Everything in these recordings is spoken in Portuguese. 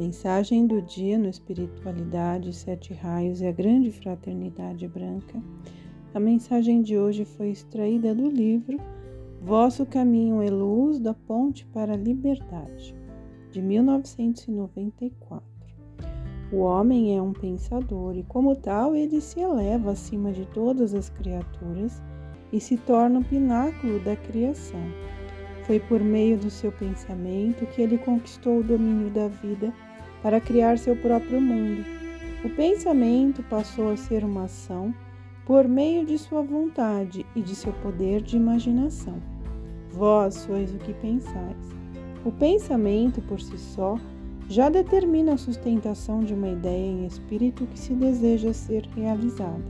Mensagem do dia no Espiritualidade, Sete Raios e a Grande Fraternidade Branca. A mensagem de hoje foi extraída do livro Vosso Caminho é Luz, da Ponte para a Liberdade, de 1994. O homem é um pensador e, como tal, ele se eleva acima de todas as criaturas e se torna o pináculo da criação. Foi por meio do seu pensamento que ele conquistou o domínio da vida para criar seu próprio mundo. O pensamento passou a ser uma ação por meio de sua vontade e de seu poder de imaginação. Vós sois o que pensais. O pensamento, por si só, já determina a sustentação de uma ideia em espírito que se deseja ser realizada,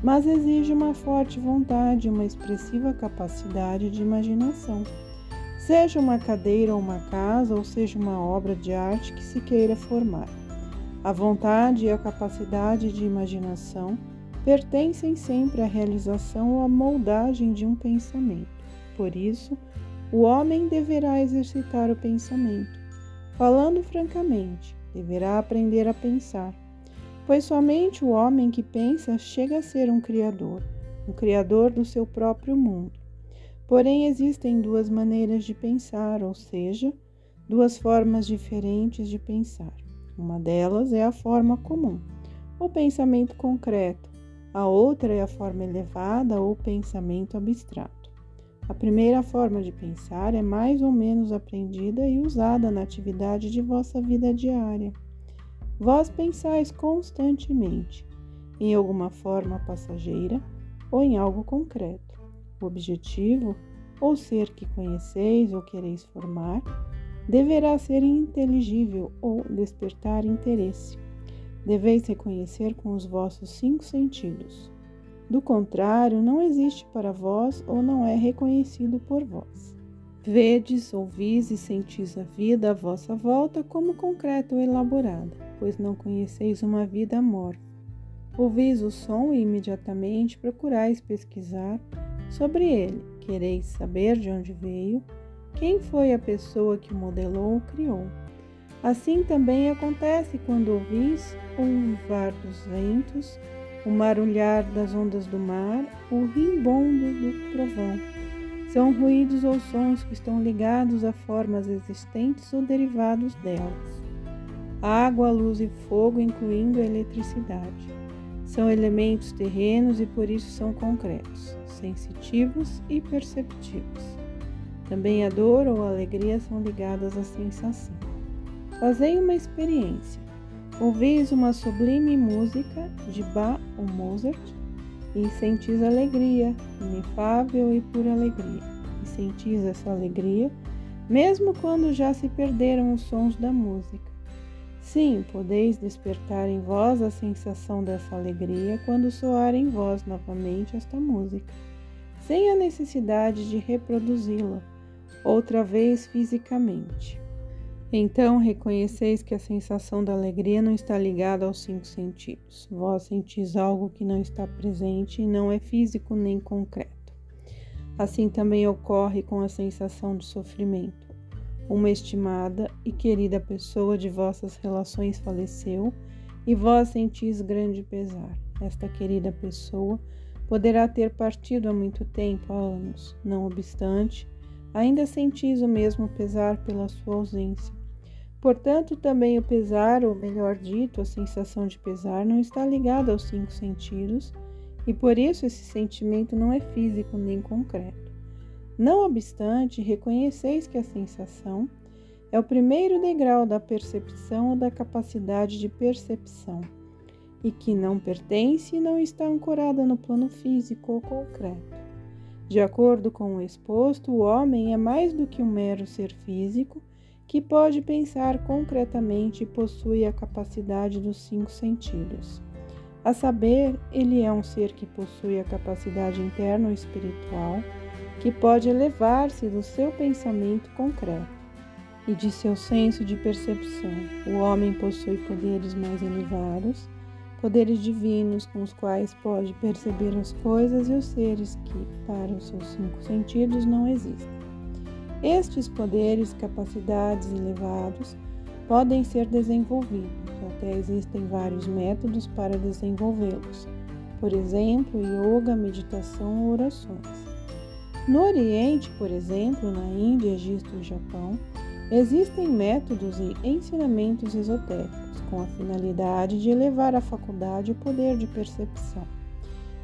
mas exige uma forte vontade e uma expressiva capacidade de imaginação. Seja uma cadeira ou uma casa, ou seja uma obra de arte que se queira formar, a vontade e a capacidade de imaginação pertencem sempre à realização ou à moldagem de um pensamento. Por isso, o homem deverá exercitar o pensamento. Falando francamente, deverá aprender a pensar, pois somente o homem que pensa chega a ser um criador do seu próprio mundo. Porém, existem duas maneiras de pensar, ou seja, duas formas diferentes de pensar. Uma delas é a forma comum, o pensamento concreto. A outra é a forma elevada ou pensamento abstrato. A primeira forma de pensar é mais ou menos aprendida e usada na atividade de vossa vida diária. Vós pensais constantemente em alguma forma passageira ou em algo concreto. O objetivo, ou ser que conheceis ou quereis formar, deverá ser inteligível ou despertar interesse. Deveis reconhecer com os vossos 5 sentidos. Do contrário, não existe para vós ou não é reconhecido por vós. Vedes, ouvis e sentis a vida à vossa volta como concreta ou elaborada, pois não conheceis uma vida amorfa. Ouvis o som e imediatamente procurais pesquisar sobre ele. Quereis saber de onde veio, quem foi a pessoa que o modelou ou criou. Assim também acontece quando ouvis o uivar dos ventos, o marulhar das ondas do mar, o rimbondo do trovão. São ruídos ou sons que estão ligados a formas existentes ou derivados delas. Água, luz e fogo, incluindo a eletricidade. São elementos terrenos e por isso são concretos, sensitivos e perceptivos. Também a dor ou a alegria são ligadas à sensação. Fazei uma experiência. Ouvis uma sublime música de Bach ou Mozart e sentis alegria, inefável e pura alegria. E sentis essa alegria, mesmo quando já se perderam os sons da música. Sim, podeis despertar em vós a sensação dessa alegria quando soar em vós novamente esta música, sem a necessidade de reproduzi-la, outra vez fisicamente. Então, reconheceis que a sensação da alegria não está ligada aos 5 sentidos. Vós sentis algo que não está presente e não é físico nem concreto. Assim também ocorre com a sensação de sofrimento. Uma estimada e querida pessoa de vossas relações faleceu e vós sentis grande pesar. Esta querida pessoa poderá ter partido há muito tempo, há anos. Não obstante, ainda sentis o mesmo pesar pela sua ausência. Portanto, também o pesar, ou melhor dito, a sensação de pesar, não está ligada aos 5 sentidos e, por isso, esse sentimento não é físico nem concreto. Não obstante, reconheceis que a sensação é o primeiro degrau da percepção ou da capacidade de percepção e que não pertence e não está ancorada no plano físico ou concreto. De acordo com o exposto, o homem é mais do que um mero ser físico que pode pensar concretamente e possui a capacidade dos 5 sentidos. A saber, ele é um ser que possui a capacidade interna ou espiritual, que pode elevar-se do seu pensamento concreto e de seu senso de percepção. O homem possui poderes mais elevados, poderes divinos com os quais pode perceber as coisas e os seres que, para os seus 5 sentidos, não existem. Estes poderes, capacidades elevados, podem ser desenvolvidos, até existem vários métodos para desenvolvê-los, por exemplo, yoga, meditação ou orações. No Oriente, por exemplo, na Índia, Egito e Japão, existem métodos e ensinamentos esotéricos com a finalidade de elevar à faculdade o poder de percepção.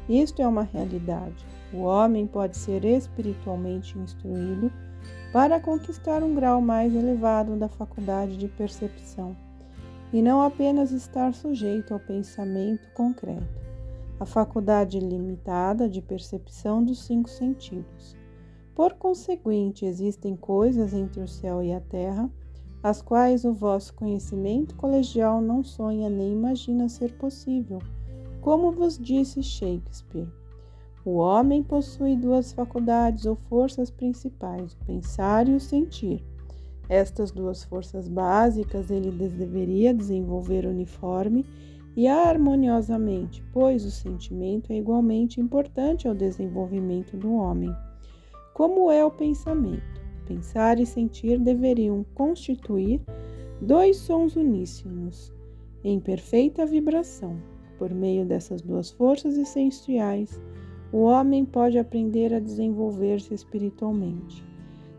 Isto é uma realidade. O homem pode ser espiritualmente instruído para conquistar um grau mais elevado da faculdade de percepção e não apenas estar sujeito ao pensamento concreto. A faculdade limitada de percepção dos 5 sentidos. Por conseguinte, existem coisas entre o céu e a terra, as quais o vosso conhecimento colegial não sonha nem imagina ser possível, como vos disse Shakespeare. O homem possui 2 faculdades ou forças principais, o pensar e o sentir. Estas 2 forças básicas ele deveria desenvolver uniforme e harmoniosamente, pois o sentimento é igualmente importante ao desenvolvimento do homem. Como é o pensamento? Pensar e sentir deveriam constituir 2 sons uníssonos, em perfeita vibração. Por meio dessas 2 forças essenciais, o homem pode aprender a desenvolver-se espiritualmente.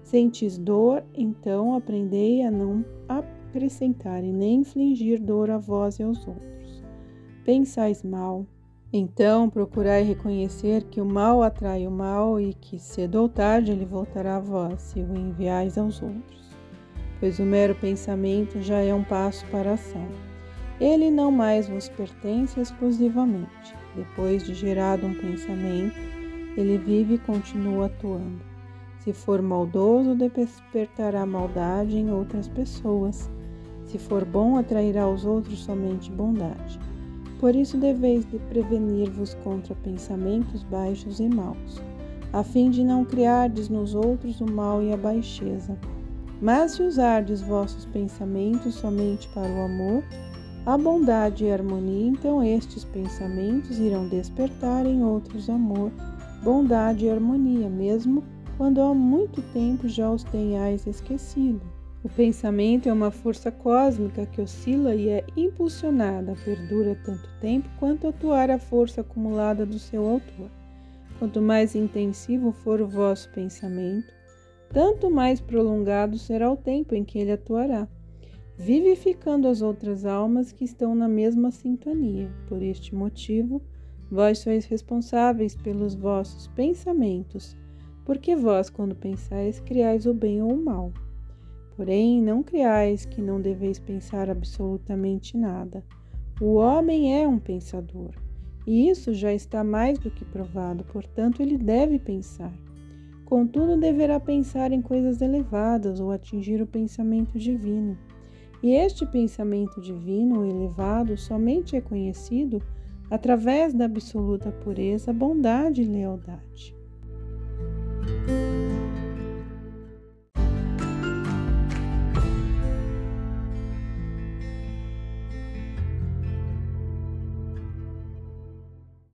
Sentis dor, então aprendei a não acrescentar e nem infligir dor a vós e aos outros. Pensais mal, então procurai reconhecer que o mal atrai o mal e que cedo ou tarde ele voltará a vós se o enviais aos outros. Pois o mero pensamento já é um passo para a ação. Ele não mais vos pertence exclusivamente. Depois de gerado um pensamento, ele vive e continua atuando. Se for maldoso, despertará maldade em outras pessoas. Se for bom, atrairá aos outros somente bondade. Por isso deveis de prevenir-vos contra pensamentos baixos e maus, a fim de não criardes nos outros o mal e a baixeza. Mas se usardes vossos pensamentos somente para o amor, a bondade e a harmonia, então estes pensamentos irão despertar em outros amor, bondade e harmonia, mesmo quando há muito tempo já os tenhais esquecido. O pensamento é uma força cósmica que oscila e é impulsionada, perdura tanto tempo quanto atuar a força acumulada do seu autor. Quanto mais intensivo for o vosso pensamento, tanto mais prolongado será o tempo em que ele atuará, vivificando as outras almas que estão na mesma sintonia. Por este motivo, vós sois responsáveis pelos vossos pensamentos, porque vós, quando pensais, criais o bem ou o mal. Porém, não criais que não deveis pensar absolutamente nada. O homem é um pensador, e isso já está mais do que provado, portanto, ele deve pensar. Contudo, deverá pensar em coisas elevadas ou atingir o pensamento divino. E este pensamento divino elevado somente é conhecido através da absoluta pureza, bondade e lealdade.